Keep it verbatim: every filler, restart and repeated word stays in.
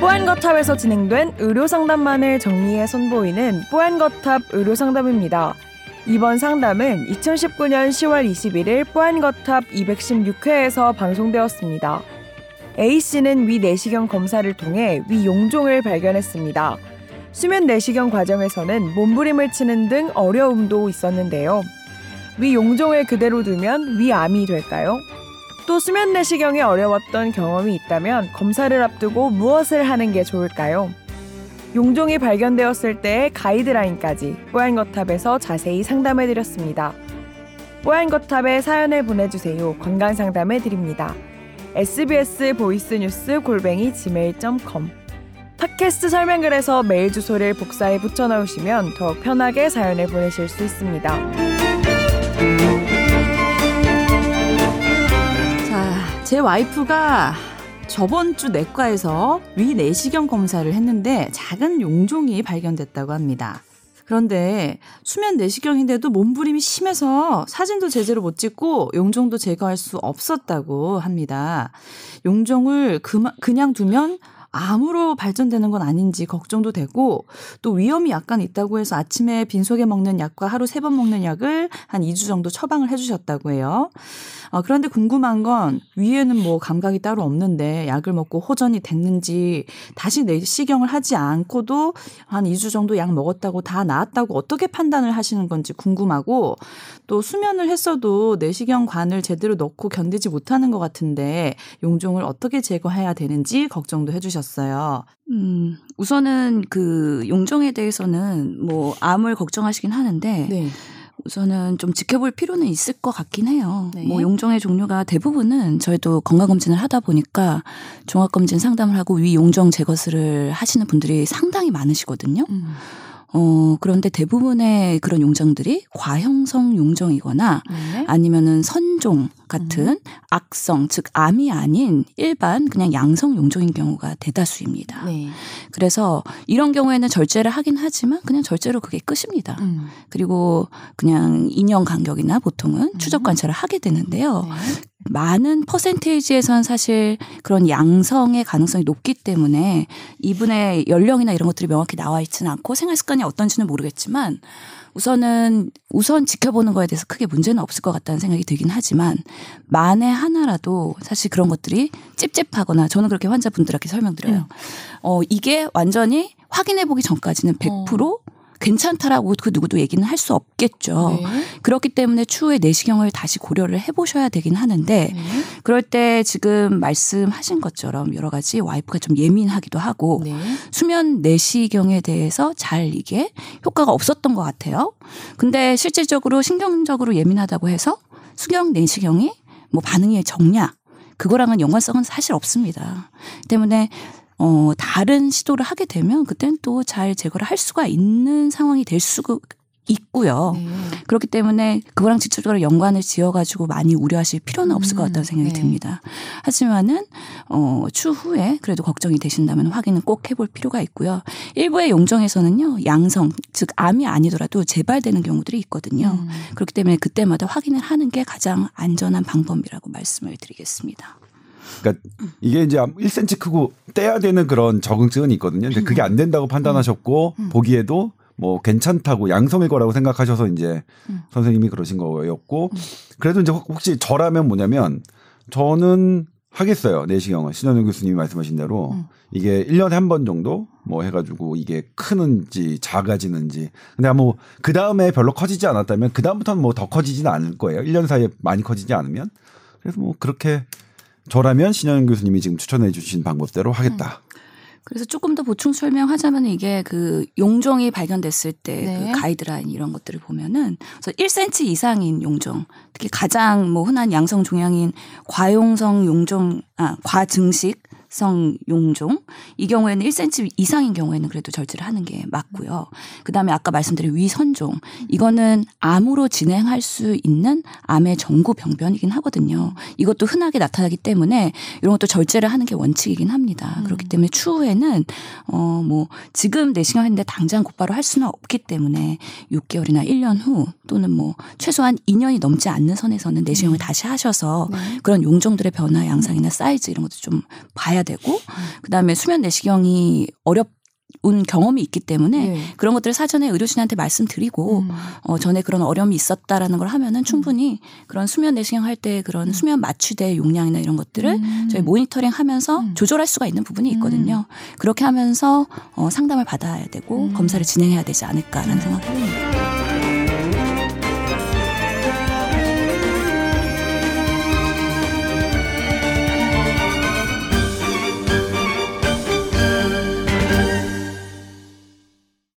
뽀얀거탑에서 진행된 의료상담만을 정리해 선보이는 뽀얀거탑 의료상담입니다. 이번 상담은 이천십구년 시월 이십일일 뽀얀거탑 이백십육회에서 방송되었습니다. A씨는 위 내시경 검사를 통해 위 용종을 발견했습니다. 수면 내시경 과정에서는 몸부림을 치는 등 어려움도 있었는데요. 위 용종을 그대로 두면 위암이 될까요? 또 수면 내시경에 어려웠던 경험이 있다면 검사를 앞두고 무엇을 하는 게 좋을까요? 용종이 발견되었을 때의 가이드라인까지 뽀얀거탑에서 자세히 상담해드렸습니다. 뽀얀거탑에 사연을 보내주세요. 건강상담해드립니다. 에스비에스 보이스뉴스 골뱅이 지메일 닷컴 팟캐스트 설명글에서 메일 주소를 복사해 붙여넣으시면 더욱 편하게 사연을 보내실 수 있습니다. 자, 제 와이프가 저번 주 내과에서 위 내시경 검사를 했는데 작은 용종이 발견됐다고 합니다. 그런데 수면 내시경인데도 몸부림이 심해서 사진도 제대로 못 찍고 용종도 제거할 수 없었다고 합니다. 용종을 그마, 그냥 두면 암으로 발전되는 건 아닌지 걱정도 되고 또 위험이 약간 있다고 해서 아침에 빈속에 먹는 약과 하루 세 번 먹는 약을 한 이 주 정도 처방을 해주셨다고 해요. 어, 그런데 궁금한 건 위에는 뭐 감각이 따로 없는데 약을 먹고 호전이 됐는지 다시 내시경을 하지 않고도 한 이 주 정도 약 먹었다고 다 나았다고 어떻게 판단을 하시는 건지 궁금하고 또 수면을 했어도 내시경관을 제대로 넣고 견디지 못하는 것 같은데 용종을 어떻게 제거해야 되는지 걱정도 해주셨어요. 음, 우선은 그 용종에 대해서는 뭐 암을 걱정하시긴 하는데 네. 우선은 좀 지켜볼 필요는 있을 것 같긴 해요. 네. 뭐 용종의 종류가 대부분은 저희도 건강검진을 하다 보니까 종합검진 상담을 하고 위 용종 제거술을 하시는 분들이 상당히 많으시거든요. 음. 어, 그런데 대부분의 그런 용종들이 과형성 용종이거나 네. 아니면은 선종 같은 음. 악성, 즉 암이 아닌 일반 그냥 양성 용종인 경우가 대다수입니다. 네. 그래서 이런 경우에는 절제를 하긴 하지만 그냥 절제로 그게 끝입니다. 음. 그리고 그냥 이 년 간격이나 보통은 음. 추적 관찰을 하게 되는데요. 네. 많은 퍼센테이지에선 사실 그런 양성의 가능성이 높기 때문에 이분의 연령이나 이런 것들이 명확히 나와 있지는 않고 생활 습관이 어떤지는 모르겠지만 우선은 우선 지켜보는 거에 대해서 크게 문제는 없을 것 같다는 생각이 들긴 하지만 만에 하나라도 사실 그런 것들이 찝찝하거나 저는 그렇게 환자분들한테 설명드려요. 음. 어, 이게 완전히 확인해보기 전까지는 백 퍼센트 어. 괜찮다라고 그 누구도 얘기는 할 수 없겠죠. 네. 그렇기 때문에 추후에 내시경을 다시 고려를 해보셔야 되긴 하는데 네. 그럴 때 지금 말씀하신 것처럼 여러 가지 와이프가 좀 예민하기도 하고 네. 수면 내시경에 대해서 잘 이게 효과가 없었던 것 같아요. 근데 실질적으로 신경적으로 예민하다고 해서 수경 내시경이 뭐 반응이 적냐 그거랑은 연관성은 사실 없습니다. 때문에 어, 다른 시도를 하게 되면 그때는 또 잘 제거를 할 수가 있는 상황이 될 수 있고요. 네. 그렇기 때문에 그거랑 직접적으로 연관을 지어가지고 많이 우려하실 필요는 없을 것 같다는 생각이 네. 듭니다. 하지만은 어, 추후에 그래도 걱정이 되신다면 확인은 꼭 해볼 필요가 있고요. 일부의 용종에서는요. 양성, 즉 암이 아니더라도 재발되는 경우들이 있거든요. 음. 그렇기 때문에 그때마다 확인을 하는 게 가장 안전한 방법이라고 말씀을 드리겠습니다. 그러니까 이게 이제 일 센티미터 크고 떼야 되는 그런 적응증은 있거든요. 근데 그게 안 된다고 판단하셨고 음. 보기에도 뭐 괜찮다고 양성일 거라고 생각하셔서 이제 음. 선생님이 그러신 거였고 음. 그래도 이제 혹시 저라면 뭐냐면 저는 하겠어요. 내시경을 신현우 교수님이 말씀하신 대로 음. 이게 일 년에 한 번 정도 뭐 해가지고 이게 크는지 작아지는지 근데 아마 그 다음에 별로 커지지 않았다면 그 다음부터는 뭐 더 커지지는 않을 거예요. 일 년 사이에 많이 커지지 않으면 그래서 뭐 그렇게 저라면 신현영 교수님이 지금 추천해 주신 방법대로 하겠다. 음. 그래서 조금 더 보충 설명하자면 이게 그 용종이 발견됐을 때 네. 그 가이드라인 이런 것들을 보면은 그래서 일 센티미터 이상인 용종, 특히 가장 뭐 흔한 양성 종양인 과용성 용종, 아, 과증식 성 용종 이 경우에는 일 센티미터 이상인 경우에는 그래도 절제를 하는 게 맞고요. 그다음에 아까 말씀드린 위선종 이거는 암으로 진행할 수 있는 암의 전구 병변이긴 하거든요. 이것도 흔하게 나타나기 때문에 이런 것도 절제를 하는 게 원칙이긴 합니다. 그렇기 때문에 추후에는 어 뭐 지금 내시경 했는데 당장 곧바로 할 수는 없기 때문에 육 개월이나 일 년 후 또는 뭐 최소한 이 년이 넘지 않는 선에서는 내시경을 다시 하셔서 그런 용종들의 변화 양상이나 사이즈 이런 것도 좀 봐야 가야 되고 그다음에 수면 내시경이 어렵 온 경험이 있기 때문에 네. 그런 것들을 사전에 의료진한테 말씀드리고 음. 어, 전에 그런 어려움이 있었다라는 걸 하면은 충분히 그런 수면 내시경 할 때 그런 수면 마취대 용량이나 이런 것들을 음. 저희 모니터링하면서 음. 조절할 수가 있는 부분이 있거든요. 음. 그렇게 하면서 어, 상담을 받아야 되고 음. 검사를 진행해야 되지 않을까라는 생각을 합니다.